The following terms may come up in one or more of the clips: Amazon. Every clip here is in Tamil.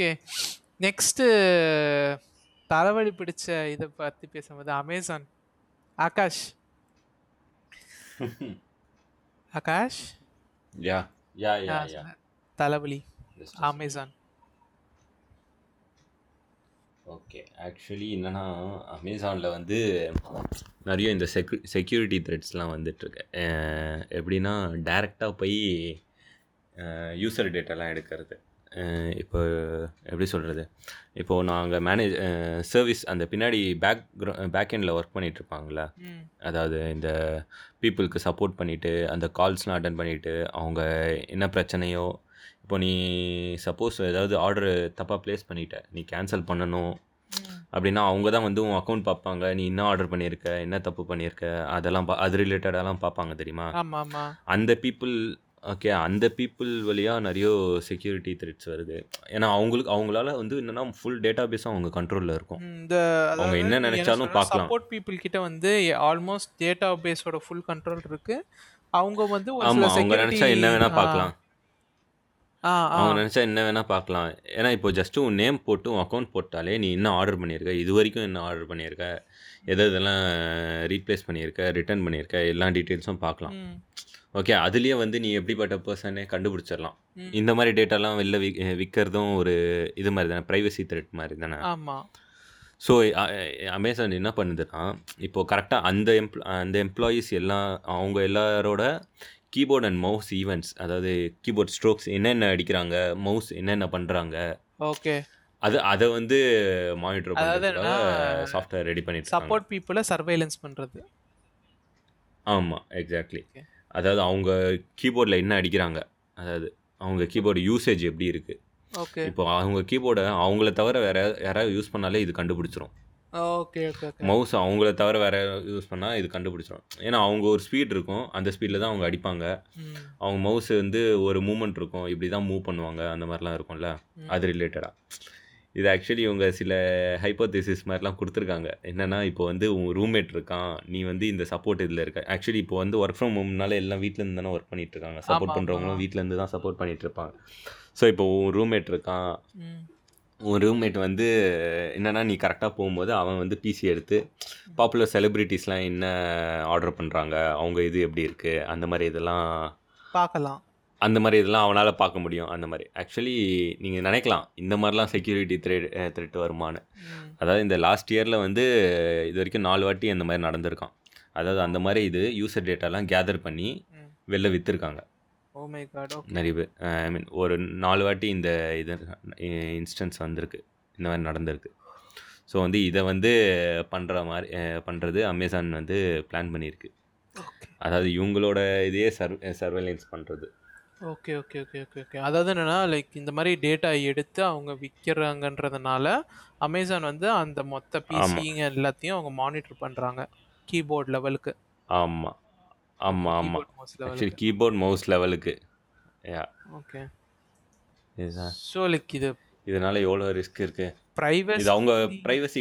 ஓகே, நெக்ஸ்ட்டு தலைவலி பிடிச்ச இதை பற்றி பேசும்போது அமேசான் ஆகாஷ். ஆகாஷ் தலைவலி அமேசான். ஓகே, ஆக்சுவலி என்னென்னா அமேசானில் வந்து நிறைய இந்த செக்யூரிட்டி த்ரெட்ஸ்லாம் வந்துட்டுருக்கு. எப்படின்னா டைரெக்டாக போய் யூசர் டேட்டாலாம் எடுக்கிறது. இப்போ எப்படி சொல்கிறது, இப்போது நாங்கள் மேனேஜ் சர்வீஸ் அந்த பின்னாடி பேக்கெண்டில் ஒர்க் பண்ணிகிட்ருப்பாங்களா, அதாவது இந்த பீப்புளுக்கு சப்போர்ட் பண்ணிவிட்டு அந்த கால்ஸ்லாம் அட்டன் பண்ணிவிட்டு அவங்க என்ன பிரச்சனையோ, இப்போ நீ சப்போஸ் ஏதாவது ஆர்டரு தப்பாக ப்ளேஸ் பண்ணிட்ட, நீ கேன்சல் பண்ணணும் அப்படின்னா அவங்க தான் வந்து உன் அக்கௌண்ட் பார்ப்பாங்க, நீ என்ன ஆர்டர் பண்ணியிருக்க, என்ன தப்பு பண்ணியிருக்க, அதெல்லாம் அது ரிலேட்டடாலாம் பார்ப்பாங்க தெரியுமா. அந்த பீப்புள் ஓகே, அந்த பீப்புள் வழியாக நிறைய செக்யூரிட்டி த்ரெட்ஸ் வருது. ஏன்னா அவங்களுக்கு அவங்களால வந்து என்னென்னா ஃபுல் டேட்டா பேஸும் அவங்க கண்ட்ரோலில் இருக்கும், அவங்க என்ன நினச்சாலும் பார்க்கலாம். சப்போர்ட் பீப்புள் கிட்ட வந்து ஆல்மோஸ்ட் டேட்டா பேஸோட ஃபுல் கண்ட்ரோல் இருக்குது, அவங்க வந்து ஆமாம் அவங்க நினச்சா என்ன வேணால் பார்க்கலாம், அவங்க நினச்சா என்ன வேணால் பார்க்கலாம். ஏன்னா இப்போ ஜஸ்ட்டு உன் நேம் போட்டு உன் அக்கௌண்ட் போட்டாலே நீ என்ன ஆர்டர் பண்ணியிருக்க, இது வரைக்கும் என்ன ஆர்டர் பண்ணியிருக்க, எது இதெல்லாம் ரீப்ளேஸ் பண்ணியிருக்க, ரிட்டர்ன் பண்ணியிருக்க, எல்லா டீட்டெயில்ஸும் பார்க்கலாம். ஓகே, அதுலேயே வந்து நீ எப்படிப்பட்ட பர்சனே கண்டுபிடிச்சிடலாம். இந்த மாதிரி டேட்டாலாம் வெளில விற்கிறதும் ஒரு இது மாதிரி தானே, ப்ரைவசி த்ரெட் மாதிரி தானே. ஸோ அமேசான் என்ன பண்ணுதுன்னா இப்போது கரெக்டாக அந்த எம்ப்ளாயீஸ் எல்லாம் அவங்க எல்லாரோட கீபோர்ட் அண்ட் மவுஸ் ஈவெண்ட்ஸ், அதாவது கீபோர்ட் ஸ்ட்ரோக்ஸ் என்னென்ன அடிக்கிறாங்க, மவுஸ் என்னென்ன பண்ணுறாங்க, ஓகே அது அதை வந்து மானிட்டர் பண்ணுறதுக்காக சாஃப்ட்வேர் ரெடி பண்ணிட்டு சப்போர்ட் பீப்புளை சர்வேலன்ஸ் பண்ணுறது. ஆமாம், எக்ஸாக்ட்லி. அதாவது அவங்க கீபோர்டில் என்ன அடிக்கிறாங்க, அதாவது அவங்க கீபோர்டு யூசேஜ் எப்படி இருக்குது. ஓகே, இப்போ அவங்க கீபோர்டை அவங்கள தவிர வேறு யாராவது யூஸ் பண்ணாலே இது கண்டுபிடிச்சிரும். ஓகே ஓகே, மவுஸ் அவங்கள தவிர வேறு யூஸ் பண்ணால் இது கண்டுபிடிச்சிடும். ஏன்னா அவங்க ஒரு ஸ்பீட் இருக்கும், அந்த ஸ்பீடில் தான் அவங்க அடிப்பாங்க. அவங்க மவுஸ் வந்து ஒரு மூமெண்ட் இருக்கும், இப்படி தான் மூவ் பண்ணுவாங்க, அந்த மாதிரிலாம் இருக்கும்ல, அது ரிலேட்டடாக இது. ஆக்சுவலி இவங்க சில ஹைப்போதீசிஸ் மாதிரிலாம் கொடுத்துருக்காங்க. என்னென்னா இப்போ வந்து உன் ரூம்மேட் இருக்கான், நீ வந்து இந்த சப்போர்ட் இதில் இருக்க. ஆக்சுவலி இப்போ வந்து ஒர்க் ஃப்ரம் ஹோம்னால எல்லாம் வீட்டிலேருந்து தானே ஒர்க் பண்ணிகிட்ருக்காங்க, சப்போர்ட் பண்ணுறவங்களும் வீட்டிலேருந்து தான் சப்போர்ட் பண்ணிகிட்ருப்பாங்க. ஸோ இப்போ உன் ரூம்மேட் இருக்கான், உன் ரூம்மேட் வந்து என்னென்னா நீ கரெக்டாக போகும்போது அவன் வந்து பிசி எடுத்து பாப்புலர் செலிப்ரிட்டிஸ்லாம் என்ன ஆர்டர் பண்ணுறாங்க, அவங்க இது எப்படி இருக்குது, அந்த மாதிரி இதெல்லாம் பார்க்கலாம், அந்த மாதிரி இதெல்லாம் அவனால் பார்க்க முடியும். அந்த மாதிரி ஆக்சுவலி நீங்கள் நினைக்கலாம் இந்த மாதிரிலாம் செக்யூரிட்டி த்ரெட் வருமானு. அதாவது இந்த லாஸ்ட் இயரில் வந்து இது வரைக்கும் 4 வாட்டி அந்த மாதிரி நடந்திருக்கான். அதாவது அந்த மாதிரி இது யூசர் டேட்டாலாம் கேதர் பண்ணி வெளில விற்றுருக்காங்க நிறைய பேர். ஐ மீன் ஒரு 4 வாட்டி இந்த இது இன்ஸ்டன்ஸ் வந்திருக்கு, இந்த மாதிரி நடந்திருக்கு. ஸோ வந்து இதை வந்து பண்ணுற மாதிரி பண்ணுறது அமேசான் வந்து பிளான் பண்ணியிருக்கு. அதாவது இவங்களோட இதையே சர்வேலன்ஸ் பண்ணுறது. Okay okay okay okay okay அதாவது என்னென்னா லைக் இந்த மாதிரி டேட்டா எடுத்து அவங்க விற்கிறாங்கன்றதுனால அமேசான் வந்து அந்த மொத்த பிசிங்க எல்லாத்தையும் அவங்க மானிட்டர் பண்ணுறாங்க கீபோர்ட் லெவலுக்கு. ஆமாம் ஆமாம் ஆமாம் ஆக்சுவலி கீபோர்ட் மவுஸ் லெவலுக்கு. ஓகே, ஸோ லைக் இது இதனால எவ்வளோ ரிஸ்க் இருக்குது, ப்ரைவசி, இது அவங்க ப்ரைவசி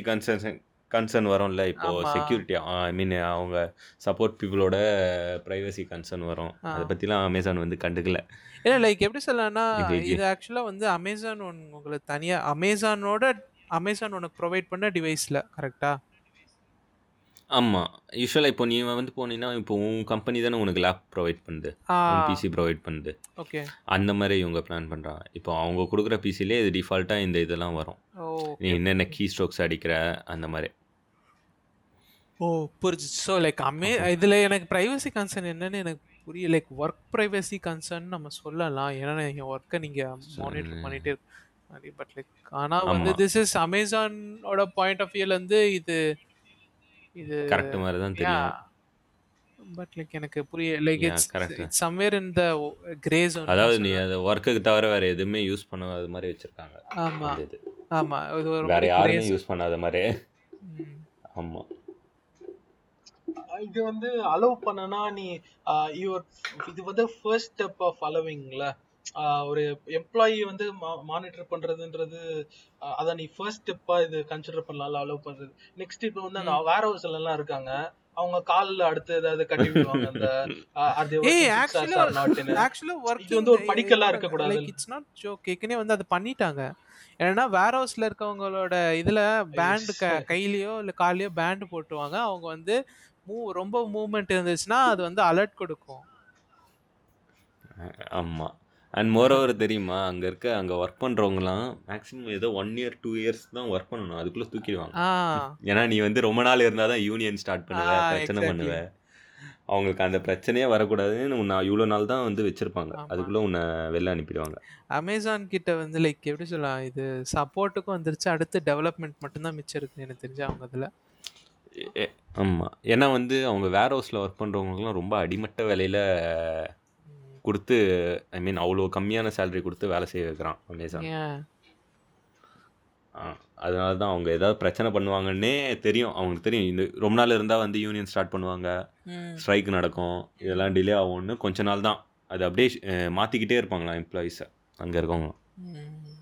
கன்சர்ன் வரும்ல. இப்போது செக்யூரிட்டி ஐ மீன் அவங்க சப்போர்ட் பீப்புளோட ப்ரைவசி கன்சர்ன் வரும், அதை பற்றிலாம் அமேசான் வந்து கண்டுக்கல. ஏன்னா லைக் எப்படி சொல்லலாம்னா இது ஆக்சுவலாக வந்து அமேசான் உங்களை தனியாக அமேசான் உனக்கு ப்ரொவைட் பண்ண டிவைஸில் கரெக்டாக. ஆமாம், யூஸ்வலாக இப்போ நீ வந்து போனீங்கன்னா இப்போ உன் கம்பெனி தானே உனக்கு லேப் ப்ரொவைட் பண்ணுது, பிசி ப்ரொவைட் பண்ணுது. ஓகே, அந்த மாதிரி இவங்க பிளான் பண்ணுறாங்க. இப்போ அவங்க கொடுக்குற பிசிலே இது டிஃபால்ட்டாக இந்த இதெல்லாம் வரும், நீ என்னென்ன கீ ஸ்ட்ரோக்ஸ் அடிக்கிற அந்த மாதிரி. ஓ புரிஞ்சிச்சு. ஸோ லைக் இதில் எனக்கு ப்ரைவசி கன்சர்ன் என்னென்னு எனக்கு புரிய லைக் ஒர்க் ப்ரைவசி கன்சர்ன் நம்ம சொல்லலாம், ஏன்னா என் ஒர்க்கை நீங்கள் மானிட்டர் பண்ணிகிட்டே இருக்கு. பட் லைக் ஆனால் வந்து திஸ் இஸ் அமேசானோட பாயிண்ட் ஆஃப் வியூலேருந்து இது இது கரெக்ட் மாதிரி தான் தெரியும். பட் லைக் எனக்கு புரிய like it's somewhere in the grey zone. அதாவது நீ அந்த வர்க்குக்கு தவிர வேற எதுமே யூஸ் பண்ணாத மாதிரி வச்சிருக்காங்க. ஆமா ஆமா, இது வேற யாரும் யூஸ் பண்ணாத மாதிரி. ஆமா, இது வந்து அலோவ் பண்ணனா நீ யுவர் இது வந்து ஃபர்ஸ்ட் ஸ்டெப் ஆஃப் அலோவிங்ல ஒரு எம்ப்ளாயி வந்து மானிட்டர் பண்றதுன்றது அதை நீ ஃபர்ஸ்ட் ஸ்டெப்பா இது கன்சிடர் பண்ணலாம், அலோவ் பண்றது. நெக்ஸ்ட் இப்போ வந்து அந்த வேர் ஹவுஸ்ல எல்லாம் இருக்காங்க, அவங்க கால்ல அடுத்து ஏதாவது கட்டி விடுவாங்க. அந்த அது ஆக்சுவலா வர்க் இது வந்து ஒரு படிக்கலா இருக்க கூடாது, இட்ஸ் நாட் ஜோக். ஏக்கனே வந்து அது பண்ணிட்டாங்க. என்னன்னா வேர் ஹவுஸ்ல இருக்கவங்களோட இதுல பேண்ட் கையிலயோ இல்ல காலையோ பேண்ட் போட்டுவாங்க. அவங்க வந்து ரொம்ப மூவ்மெண்ட் இருந்துச்சுன்னா அது வந்து அலர்ட் கொடுக்கும். ஆமாம். அண்ட் மோரோவர் தெரியுமா, அங்கே இருக்க அங்கே ஒர்க் பண்ணுறவங்களாம் மேக்ஸிமம் ஏதோ 1 year 2 years தான் ஒர்க் பண்ணணும், அதுக்குள்ளே தூக்கிடுவாங்க. ஏன்னா நீ வந்து ரொம்ப நாள் இருந்தால் தான் யூனியன் ஸ்டார்ட் பண்ணுவ, பிரச்சனை பண்ணுவ, அவங்களுக்கு அந்த பிரச்சனையே வரக்கூடாதுன்னு உன்னை இவ்வளோ நாள் தான் வந்து வச்சுருப்பாங்க, அதுக்குள்ளே உன்னை வெளில அனுப்பிடுவாங்க. அமேசான் கிட்ட வந்து லைக் எப்படி சொல்லலாம், இது சப்போர்ட்டுக்கும் வந்துருச்சு, அடுத்து டெவலப்மெண்ட் மட்டும்தான் மிச்சம் இருக்குன்னு எனக்கு தெரிஞ்சு அவங்க இதில். ஆமாம். ஏன்னா வந்து அவங்க வேர் ஹவுஸில் ஒர்க் பண்ணுறவங்களுக்குலாம் ரொம்ப அடிமட்ட வேலையில் கொடுத்து, ஐ மீன் அவ்வளோ கம்மியான சேலரி கொடுத்து வேலை செய்ய வைக்கிறான் அமேசான். அதனால தான் அவங்க ஏதாவது பிரச்சனை பண்ணுவாங்கன்னே தெரியும், அவங்களுக்கு தெரியும். இந்த ரொம்ப நாள் இருந்தால் வந்து யூனியன் ஸ்டார்ட் பண்ணுவாங்க, ஸ்ட்ரைக் நடக்கும், இதெல்லாம் டிலே ஆகும்னு கொஞ்ச நாள் தான் அது அப்படியே மாற்றிக்கிட்டே இருப்பாங்களாம் எம்ப்ளாயீஸை அங்கே இருக்கவங்களாம்.